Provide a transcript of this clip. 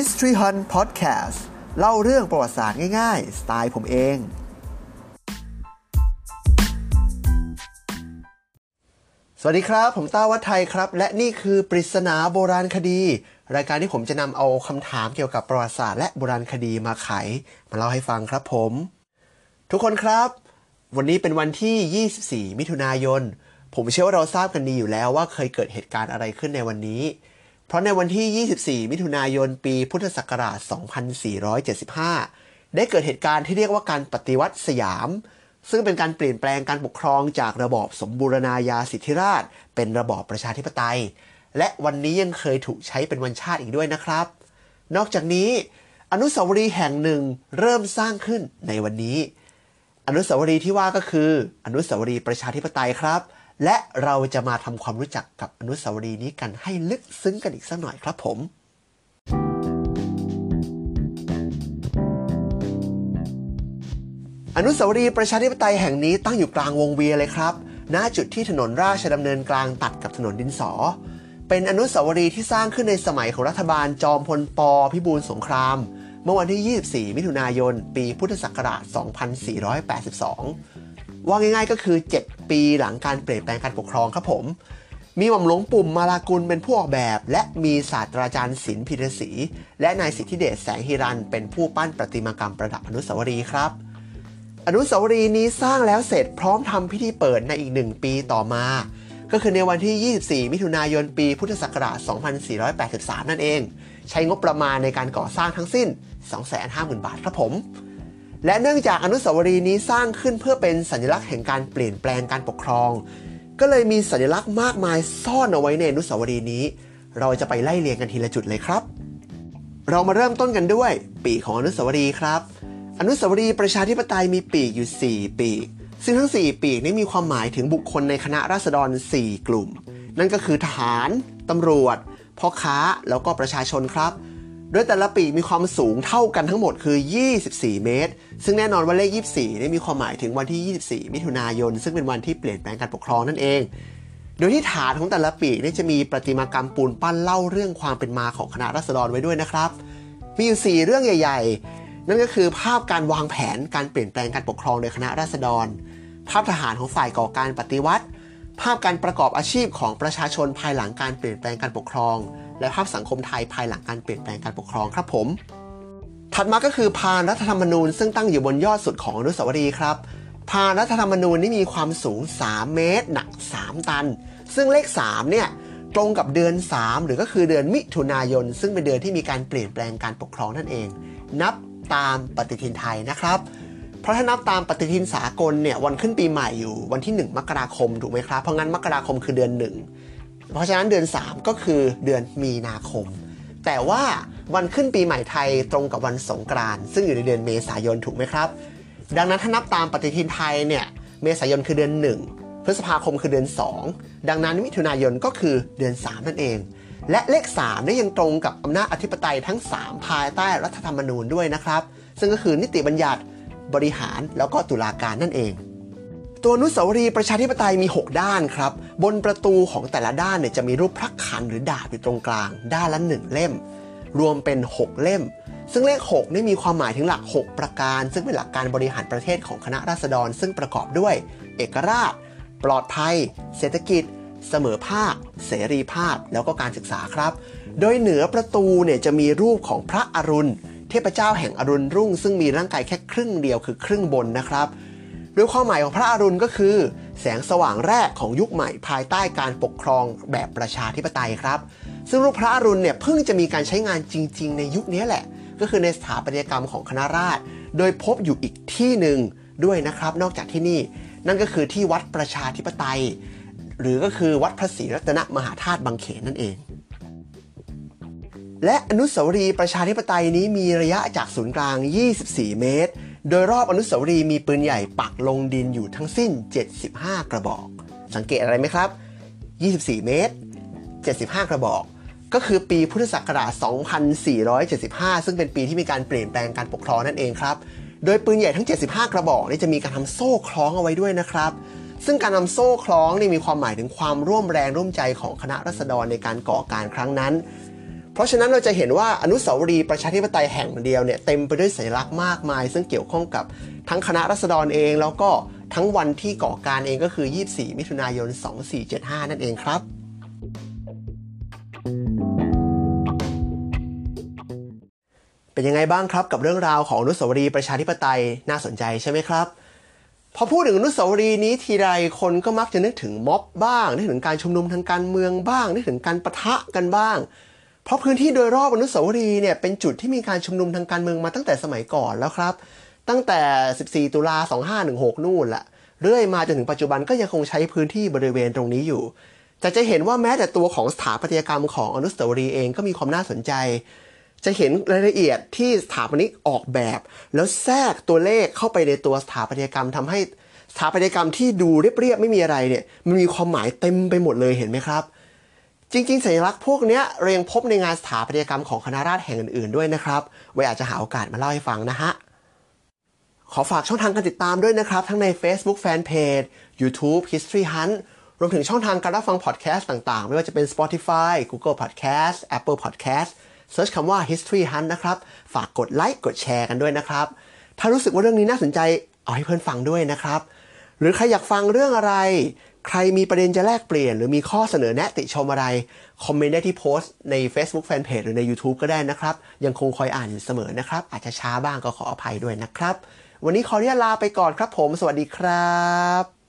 History Hunt Podcast เล่าเรื่องประวัติศาสตร์ง่ายๆสไตล์ผมเองสวัสดีครับผมต้าวัฒน์ไทยครับและนี่คือปริศนาโบราณคดีรายการที่ผมจะนำเอาคำถามเกี่ยวกับประวัติศาสตร์และโบราณคดีมาไขมาเล่าให้ฟังครับผมทุกคนครับวันนี้เป็นวันที่24มิถุนายนผมเชื่อว่าเราทราบกันดีอยู่แล้วว่าเคยเกิดเหตุการณ์อะไรขึ้นในวันนี้เพราะในวันที่24มิถุนายนปีพุทธศักราช2475ได้เกิดเหตุการณ์ที่เรียกว่าการปฏิวัติสยามซึ่งเป็นการเปลี่ยนแปลงการปกครองจากระบอบสมบูรณาญาสิทธิราชย์เป็นระบอบประชาธิปไตยและวันนี้ยังเคยถูกใช้เป็นวันชาติอีกด้วยนะครับนอกจากนี้อนุสาวรีย์แห่งหนึ่งเริ่มสร้างขึ้นในวันนี้อนุสาวรีย์ที่ว่าก็คืออนุสาวรีย์ประชาธิปไตยครับและเราจะมาทำความรู้จักกับอนุสาวรีย์นี้กันให้ลึกซึ้งกันอีกสักหน่อยครับผมอนุสาวรีย์ประชาธิปไตยแห่งนี้ตั้งอยู่กลางวงเวียนเลยครับณจุดที่ถนนราชดำเนินกลางตัดกับถนนดินสอเป็นอนุสาวรีย์ที่สร้างขึ้นในสมัยของรัฐบาลจอมพลป.พิบูลสงครามเมื่อวันที่24มิถุนายนปีพุทธศักราช2482ว่าง่ายๆก็คือ7ปีหลังการเปลี่ยนแปลงการปกครองครับผมมีหม่อมหลวงปุ่มมาลากุลเป็นผู้ออกแบบและมีศาสตราจารย์ศิลป์พีระศรีและนายสิทธิเดชแสงหิรันเป็นผู้ปั้นประติมากรรมประดับอนุสาวรีย์ครับอนุสาวรีย์นี้สร้างแล้วเสร็จพร้อมทำพิธีเปิดในอีก1ปีต่อมาก็คือในวันที่24มิถุนายนปีพุทธศักราช2483นั่นเองใช้งบประมาณในการก่อสร้างทั้งสิ้น 250,000 บาทครับผมและเนื่องจากอนุสาวรีย์นี้สร้างขึ้นเพื่อเป็นสัญลักษณ์แห่งการเปลี่ยนแปลงการปกครองก็เลยมีสัญลักษณ์มากมายซ่อนเอาไว้ในอนุสาวรีย์นี้เราจะไปไล่เรียงกันทีละจุดเลยครับเรามาเริ่มต้นกันด้วยปีกของอนุสาวรีย์ครับอนุสาวรีย์ประชาธิปไตยมีปีกอยู่4ปีกซึ่งทั้ง4ปีกนี้มีความหมายถึงบุคคลในคณะราษฎร4กลุ่มนั่นก็คือทหารตำรวจพ่อค้าแล้วก็ประชาชนครับโดยแต่ละปีกมีความสูงเท่ากันทั้งหมดคือ24เมตรซึ่งแน่นอนว่าเลข24ได้มีความหมายถึงวันที่24มิถุนายนซึ่งเป็นวันที่เปลี่ยนแปลงการปกครองนั่นเองโดยที่ฐานของแต่ละปีกนี้จะมีประติมากรรมปูนปั้นเล่าเรื่องความเป็นมาของคณะราษฎรไว้ด้วยนะครับมีอยู่4เรื่องใหญ่ๆนั่นก็คือภาพการวางแผนการเปลี่ยนแปลงการปกครองโดยคณะราษฎรภาพทหารของฝ่ายก่อการปฏิวัติภาพการประกอบอาชีพของประชาชนภายหลังการเปลี่ยนแปลงการปกครองและภาพสังคมไทยภายหลังการเปลี่ยนแปลงการปกครองครับผมถัดมาก็คือพานรัฐธรรมนูญซึ่งตั้งอยู่บนยอดสุดของอนุสาวรีย์ครับพานรัฐธรรมนูญนี้มีความสูง3เมตรหนัก3ตันซึ่งเลข3เนี่ยตรงกับเดือน3หรือก็คือเดือนมิถุนายนซึ่งเป็นเดือนที่มีการเปลี่ยนแปลงการปกครองนั่นเองนับตามปฏิทินไทยนะครับเพราะถ้านับตามปฏิทินสากลเนี่ยวันขึ้นปีใหม่อยู่วันที่1มกราคมถูกไหมครับเพราะงั้นมกราคมคือเดือน1เพราะฉะนั้นเดือน3ก็คือเดือนมีนาคมแต่ว่าวันขึ้นปีใหม่ไทยตรงกับวันสงกรานต์ซึ่งอยู่ในเดือนเมษายนถูกไหมครับดังนั้นถ้านับตามปฏิทินไทยเนี่ยเมษายนคือเดือน1พฤษภาคมคือเดือน2ดังนั้นมิถุนายนก็คือเดือน3นั่นเองและเลข3ได้ยังตรงกับอำนาจอธิปไตยทั้ง3ภายใต้รัฐธรรมนูญด้วยนะครับซึ่งก็คือนิติบัญญัติบริหารแล้วก็ตุลาการนั่นเองตัวอนุสาวรีย์ประชาธิปไตยมี6ด้านครับบนประตูของแต่ละด้านเนี่ยจะมีรูปพระขันหรือดาบอยู่ตรงกลางด้านละ1เล่มรวมเป็น6เล่มซึ่งเลข6ได้มีความหมายถึงหลัก6ประการซึ่งเป็นหลักการบริหารประเทศของคณะราษฎรซึ่งประกอบด้วยเอกราชปลอดภัยเศรษฐกิจเสมอภาคเสรีภาพแล้วก็การศึกษาครับโดยเหนือประตูเนี่ยจะมีรูปของพระอรุณเทพเจ้าแห่งอรุณรุ่งซึ่งมีร่างกายแค่ครึ่งเดียวคือครึ่งบนนะครับโดยความหมายของพระอรุณก็คือแสงสว่างแรกของยุคใหม่ภายใต้การปกครองแบบประชาธิปไตยครับซึ่งรูปพระอรุณเนี่ยเพิ่งจะมีการใช้งานจริงๆในยุคนี้แหละก็คือในสถาปัตยกรรมของคณะราษฎรโดยพบอยู่อีกที่หนึ่งด้วยนะครับนอกจากที่นี่นั่นก็คือที่วัดประชาธิปไตยหรือก็คือวัดพระศรีรัตนมหาธาตุบางเขนนั่นเองและอนุสาวรีย์ประชาธิปไตยนี้มีระยะจากศูนย์กลาง24เมตรโดยรอบอนุสาวรีย์มีปืนใหญ่ปักลงดินอยู่ทั้งสิ้น75กระบอกสังเกตอะไรไหมครับ24เมตร75กระบอกก็คือปีพุทธศักราช2475ซึ่งเป็นปีที่มีการเปลี่ยนแปลงการปกครองนั่นเองครับโดยปืนใหญ่ทั้ง75กระบอกนี้จะมีการทำโซ่คล้องเอาไว้ด้วยนะครับซึ่งการนำโซ่คล้องนี่มีความหมายถึงความร่วมแรงร่วมใจของคณะราษฎรในการก่อการครั้งนั้น เพราะฉะนั้นเราจะเห็นว่าอนุสาวรีย์ประชาธิปไตยแห่งเดียวเนี่ยเต็มไปด้วยสัญลักษณ์มากมายซึ่งเกี่ยวข้องกับทั้งคณะราษฎรเองแล้วก็ทั้งวันที่ก่อการเองก็คือ24มิถุนายน2475นั่นเองครับเป็นยังไงบ้างครับกับเรื่องราวของอนุสาวรีย์ประชาธิปไตยน่าสนใจใช่ไหมครับพอพูดถึงอนุสาวรีย์นี้ทีไรคนก็มักจะนึกถึงม็อบบ้างนึกถึงการชุมนุมทางการเมืองบ้างนึกถึงการปะทะกันบ้างเพราะพื้นที่โดยรอบอนุสาวรีย์เนี่ยเป็นจุดที่มีการชุมนุมทางการเมืองมาตั้งแต่สมัยก่อนแล้วครับตั้งแต่14ตุลา2516นู่นละเรื่อยมาจนถึงปัจจุบันก็ยังคงใช้พื้นที่บริเวณตรงนี้อยู่แต่จะเห็นว่าแม้แต่ตัวของสถาปัตยกรรมของอนุสาวรีย์เองก็มีความน่าสนใจจะเห็นรายละเอียดที่สถาปนิกออกแบบแล้วแทรกตัวเลขเข้าไปในตัวสถาปัตยกรรมทำให้สถาปัตยกรรมที่ดูเรียบๆไม่มีอะไรเนี่ยมันมีความหมายเต็มไปหมดเลยเห็นไหมครับจริงๆสัญลักษณ์พวกนี้เรายังพบในงานสถาปัตยกรรมของคณะราษฎรแห่งอื่นๆด้วยนะครับไว้อาจจะหาโอกาสมาเล่าให้ฟังนะฮะขอฝากช่องทางการติดตามด้วยนะครับทั้งใน Facebook Fanpage YouTube History Hunt รวมถึงช่องทางการรับฟังพอดแคสต์ต่างๆไม่ว่าจะเป็น Spotify Google Podcast Apple Podcastเซิร์ชคำว่า History Hunt นะครับฝากกดไลค์กดแชร์กันด้วยนะครับถ้ารู้สึกว่าเรื่องนี้น่าสนใจเอาให้เพื่อนฟังด้วยนะครับหรือใครอยากฟังเรื่องอะไรใครมีประเด็นจะแลกเปลี่ยนหรือมีข้อเสนอแนะติชมอะไรคอมเมนต์ได้ที่โพสต์ใน Facebook Fanpage หรือใน YouTube ก็ได้นะครับยังคงคอยอ่านอยู่เสมอนะครับอาจจะช้าบ้างก็ขออภัยด้วยนะครับวันนี้ขออนุญาตลาไปก่อนครับผมสวัสดีครับ